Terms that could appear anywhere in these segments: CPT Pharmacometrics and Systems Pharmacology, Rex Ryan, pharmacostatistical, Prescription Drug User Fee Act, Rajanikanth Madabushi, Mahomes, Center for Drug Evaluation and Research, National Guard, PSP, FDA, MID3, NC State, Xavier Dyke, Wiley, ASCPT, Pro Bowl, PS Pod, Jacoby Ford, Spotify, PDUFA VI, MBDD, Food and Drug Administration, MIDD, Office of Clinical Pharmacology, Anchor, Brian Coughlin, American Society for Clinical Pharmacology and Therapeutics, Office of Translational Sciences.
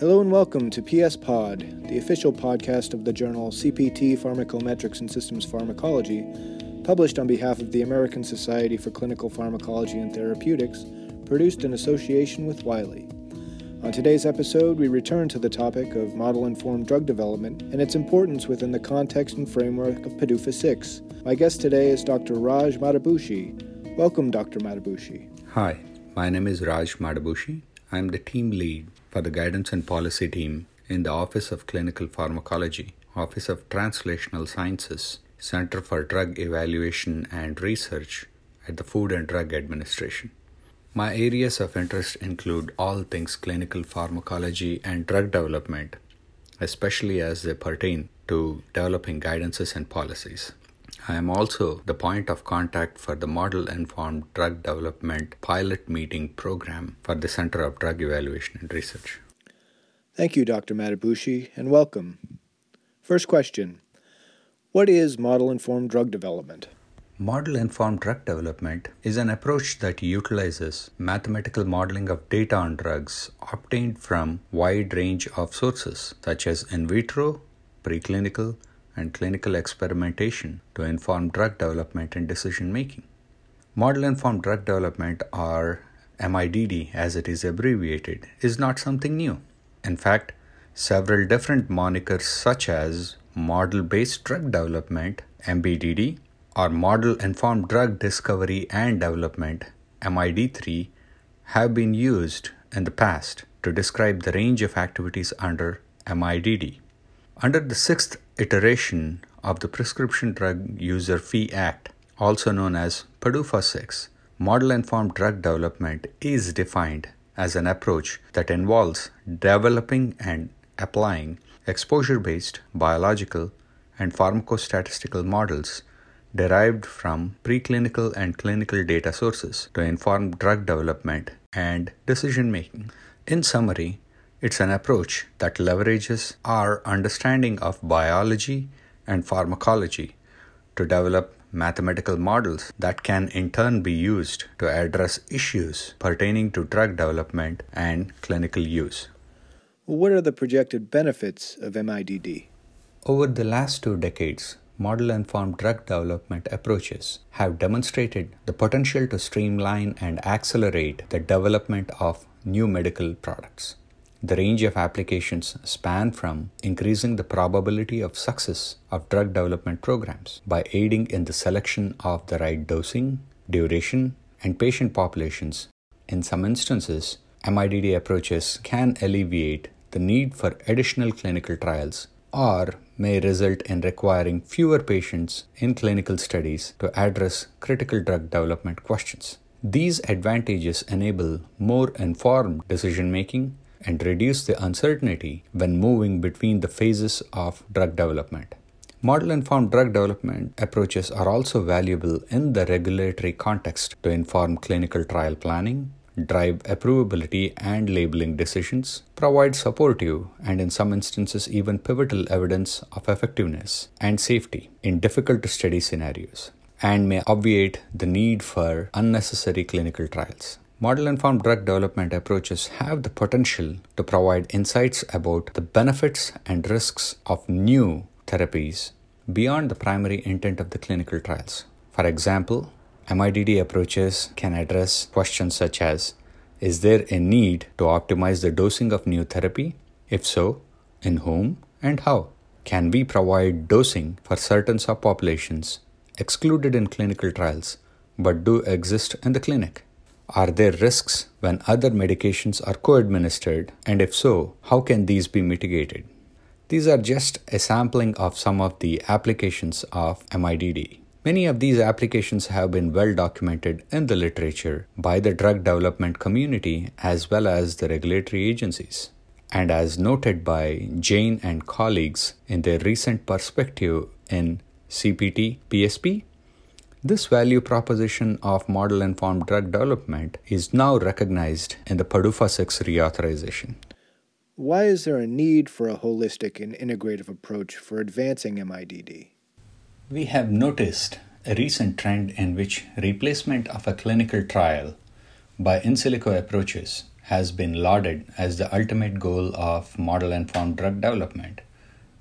Hello and welcome to PS Pod, the official podcast of the journal CPT Pharmacometrics and Systems Pharmacology, published on behalf of the American Society for Clinical Pharmacology and Therapeutics, produced in association with Wiley. On today's episode, we return to the topic of model-informed drug development and its importance within the context and framework of PDUFA VI. My guest today is Dr. Raj Madabushi. Welcome, Dr. Madabushi. Hi, my name is Raj Madabushi. I'm the team lead for the Guidance and Policy Team in the Office of Clinical Pharmacology, Office of Translational Sciences, Center for Drug Evaluation and Research at the Food and Drug Administration. My areas of interest include all things clinical pharmacology and drug development, especially as they pertain to developing guidances and policies. I am also the point of contact for the Model-Informed Drug Development Pilot Meeting Program for the Center of Drug Evaluation and Research. Thank you, Dr. Madabushi, and welcome. First question, what is model-informed drug development? Model-informed drug development is an approach that utilizes mathematical modeling of data on drugs obtained from a wide range of sources, such as in vitro, preclinical, and clinical experimentation to inform drug development and decision-making. Model-informed drug development, or MIDD as it is abbreviated, is not something new. In fact, several different monikers such as model-based drug development, MBDD, or model-informed drug discovery and development, MID3, have been used in the past to describe the range of activities under MIDD. Under the sixth iteration of the Prescription Drug User Fee Act, also known as PDUFA VI, model-informed drug development is defined as an approach that involves developing and applying exposure-based biological and pharmacostatistical models derived from preclinical and clinical data sources to inform drug development and decision-making. In summary, it's an approach that leverages our understanding of biology and pharmacology to develop mathematical models that can in turn be used to address issues pertaining to drug development and clinical use. What are the projected benefits of MIDD? Over the last 2 decades, model-informed drug development approaches have demonstrated the potential to streamline and accelerate the development of new medical products. The range of applications span from increasing the probability of success of drug development programs by aiding in the selection of the right dosing, duration, and patient populations. In some instances, MIDD approaches can alleviate the need for additional clinical trials or may result in requiring fewer patients in clinical studies to address critical drug development questions. These advantages enable more informed decision-making and reduce the uncertainty when moving between the phases of drug development. Model-informed drug development approaches are also valuable in the regulatory context to inform clinical trial planning, drive approvability and labeling decisions, provide supportive and in some instances even pivotal evidence of effectiveness and safety in difficult-to-study scenarios, and may obviate the need for unnecessary clinical trials. Model-informed drug development approaches have the potential to provide insights about the benefits and risks of new therapies beyond the primary intent of the clinical trials. For example, MIDD approaches can address questions such as, is there a need to optimize the dosing of new therapy? If so, in whom and how? Can we provide dosing for certain subpopulations excluded in clinical trials but do exist in the clinic? Are there risks when other medications are co-administered, and if so, how can these be mitigated? These are just a sampling of some of the applications of MIDD. Many of these applications have been well documented in the literature by the drug development community as well as the regulatory agencies. And as noted by Jane and colleagues in their recent perspective in CPT PSP, this value proposition of model-informed drug development is now recognized in the PDUFA VI reauthorization. Why is there a need for a holistic and integrative approach for advancing MIDD? We have noticed a recent trend in which replacement of a clinical trial by in silico approaches has been lauded as the ultimate goal of model-informed drug development,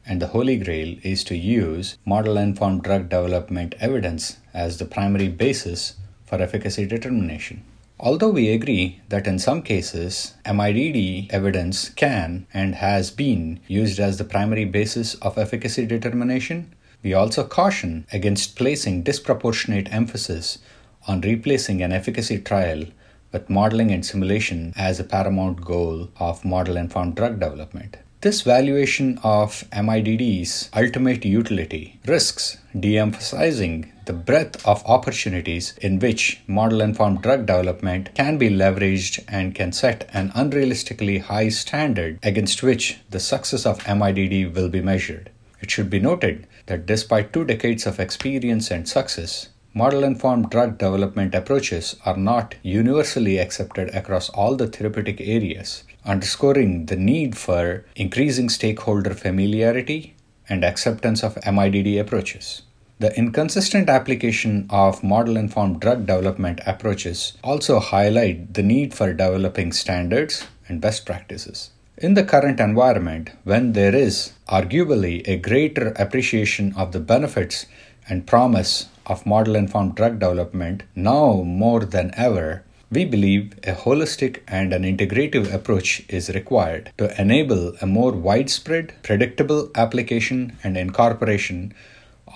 and the holy grail is to use model-informed drug development evidence as the primary basis for efficacy determination. Although we agree that in some cases, MIDD evidence can and has been used as the primary basis of efficacy determination, we also caution against placing disproportionate emphasis on replacing an efficacy trial with modeling and simulation as a paramount goal of model-informed drug development. This valuation of MIDD's ultimate utility risks de-emphasizing the breadth of opportunities in which model-informed drug development can be leveraged and can set an unrealistically high standard against which the success of MIDD will be measured. It should be noted that despite 2 decades of experience and success, model-informed drug development approaches are not universally accepted across all the therapeutic areas, underscoring the need for increasing stakeholder familiarity and acceptance of MIDD approaches. The inconsistent application of model-informed drug development approaches also highlight the need for developing standards and best practices. In the current environment, when there is arguably a greater appreciation of the benefits and promise of model-informed drug development, now more than ever, we believe a holistic and an integrative approach is required to enable a more widespread, predictable application and incorporation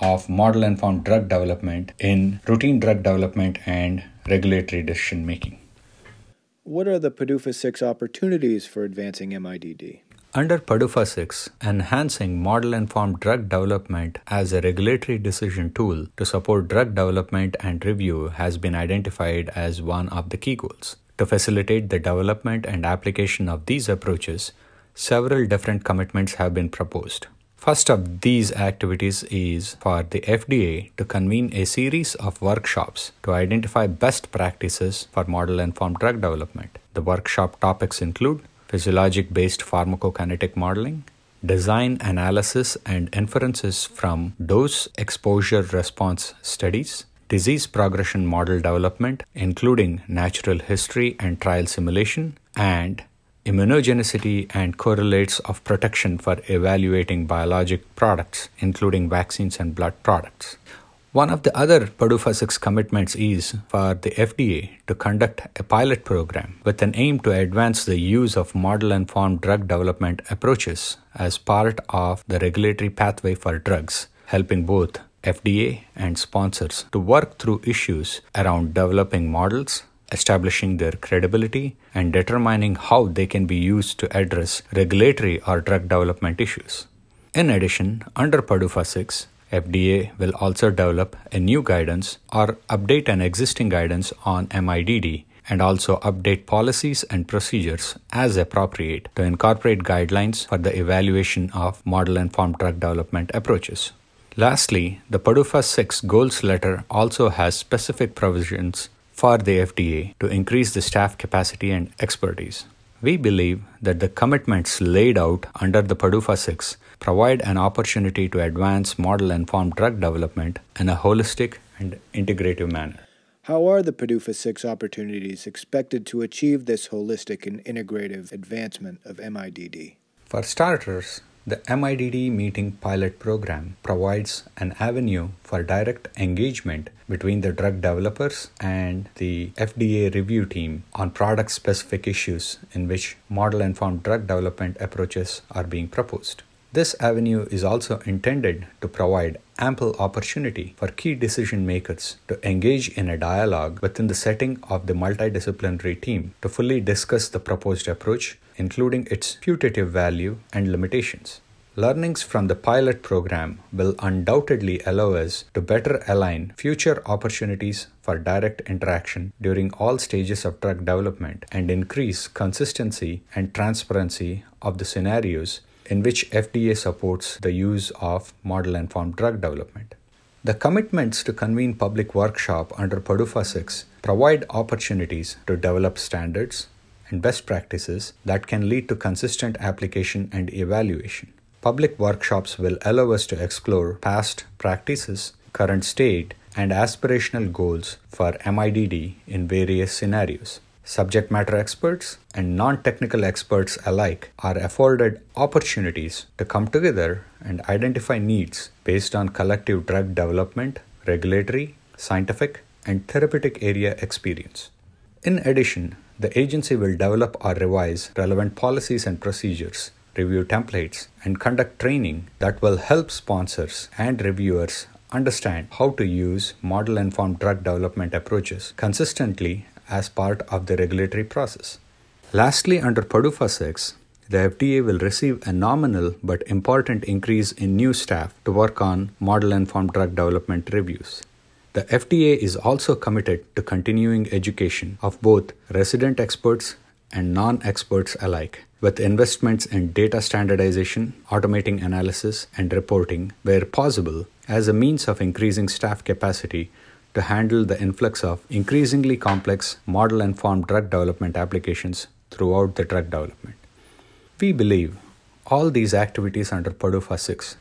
of model-informed drug development in routine drug development and regulatory decision-making. What are the PDUFA VI opportunities for advancing MIDD? Under PDUFA VI, enhancing model-informed drug development as a regulatory decision tool to support drug development and review has been identified as one of the key goals. To facilitate the development and application of these approaches, several different commitments have been proposed. First of these activities is for the FDA to convene a series of workshops to identify best practices for model-informed drug development. The workshop topics include physiologic-based pharmacokinetic modeling, design analysis and inferences from dose exposure response studies, disease progression model development, including natural history and trial simulation, and immunogenicity and correlates of protection for evaluating biologic products, including vaccines and blood products. One of the other PDUFA VI commitments is for the FDA to conduct a pilot program with an aim to advance the use of model-informed drug development approaches as part of the regulatory pathway for drugs, helping both FDA and sponsors to work through issues around developing models, establishing their credibility, and determining how they can be used to address regulatory or drug development issues. In addition, under PDUFA VI, FDA will also develop a new guidance or update an existing guidance on MIDD and also update policies and procedures as appropriate to incorporate guidelines for the evaluation of model-informed drug development approaches. Lastly, the PDUFA VI goals letter also has specific provisions for the FDA to increase the staff capacity and expertise. We believe that the commitments laid out under the PDUFA VI provide an opportunity to advance model-informed drug development in a holistic and integrative manner. How are the PDUFA VI opportunities expected to achieve this holistic and integrative advancement of MIDD? For starters, the MIDD meeting pilot program provides an avenue for direct engagement between the drug developers and the FDA review team on product-specific issues in which model-informed drug development approaches are being proposed. This avenue is also intended to provide ample opportunity for key decision makers to engage in a dialogue within the setting of the multidisciplinary team to fully discuss the proposed approach, including its putative value and limitations. Learnings from the pilot program will undoubtedly allow us to better align future opportunities for direct interaction during all stages of drug development and increase consistency and transparency of the scenarios in which FDA supports the use of model-informed drug development. The commitments to convene public workshop under PDUFA VI provide opportunities to develop standards and best practices that can lead to consistent application and evaluation. Public workshops will allow us to explore past practices, current state, and aspirational goals for MIDD in various scenarios. Subject matter experts and non-technical experts alike are afforded opportunities to come together and identify needs based on collective drug development, regulatory, scientific, and therapeutic area experience. In addition, the agency will develop or revise relevant policies and procedures, review templates, and conduct training that will help sponsors and reviewers understand how to use model-informed drug development approaches consistently as part of the regulatory process. Lastly, under PDUFA VI, the FDA will receive a nominal but important increase in new staff to work on model-informed drug development reviews. The FDA is also committed to continuing education of both resident experts and non-experts alike, with investments in data standardization, automating analysis, and reporting where possible as a means of increasing staff capacity to handle the influx of increasingly complex model-informed drug development applications throughout the drug development. We believe all these activities under PDUFA VI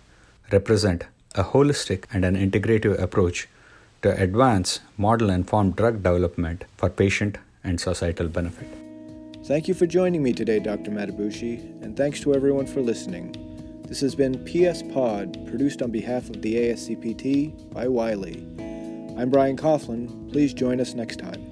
represent a holistic and an integrative approach to advance model-informed drug development for patient and societal benefit. Thank you for joining me today, Dr. Madabushi, and thanks to everyone for listening. This has been PS Pod, produced on behalf of the ASCPT by Wiley. I'm Brian Coughlin. Please join us next time.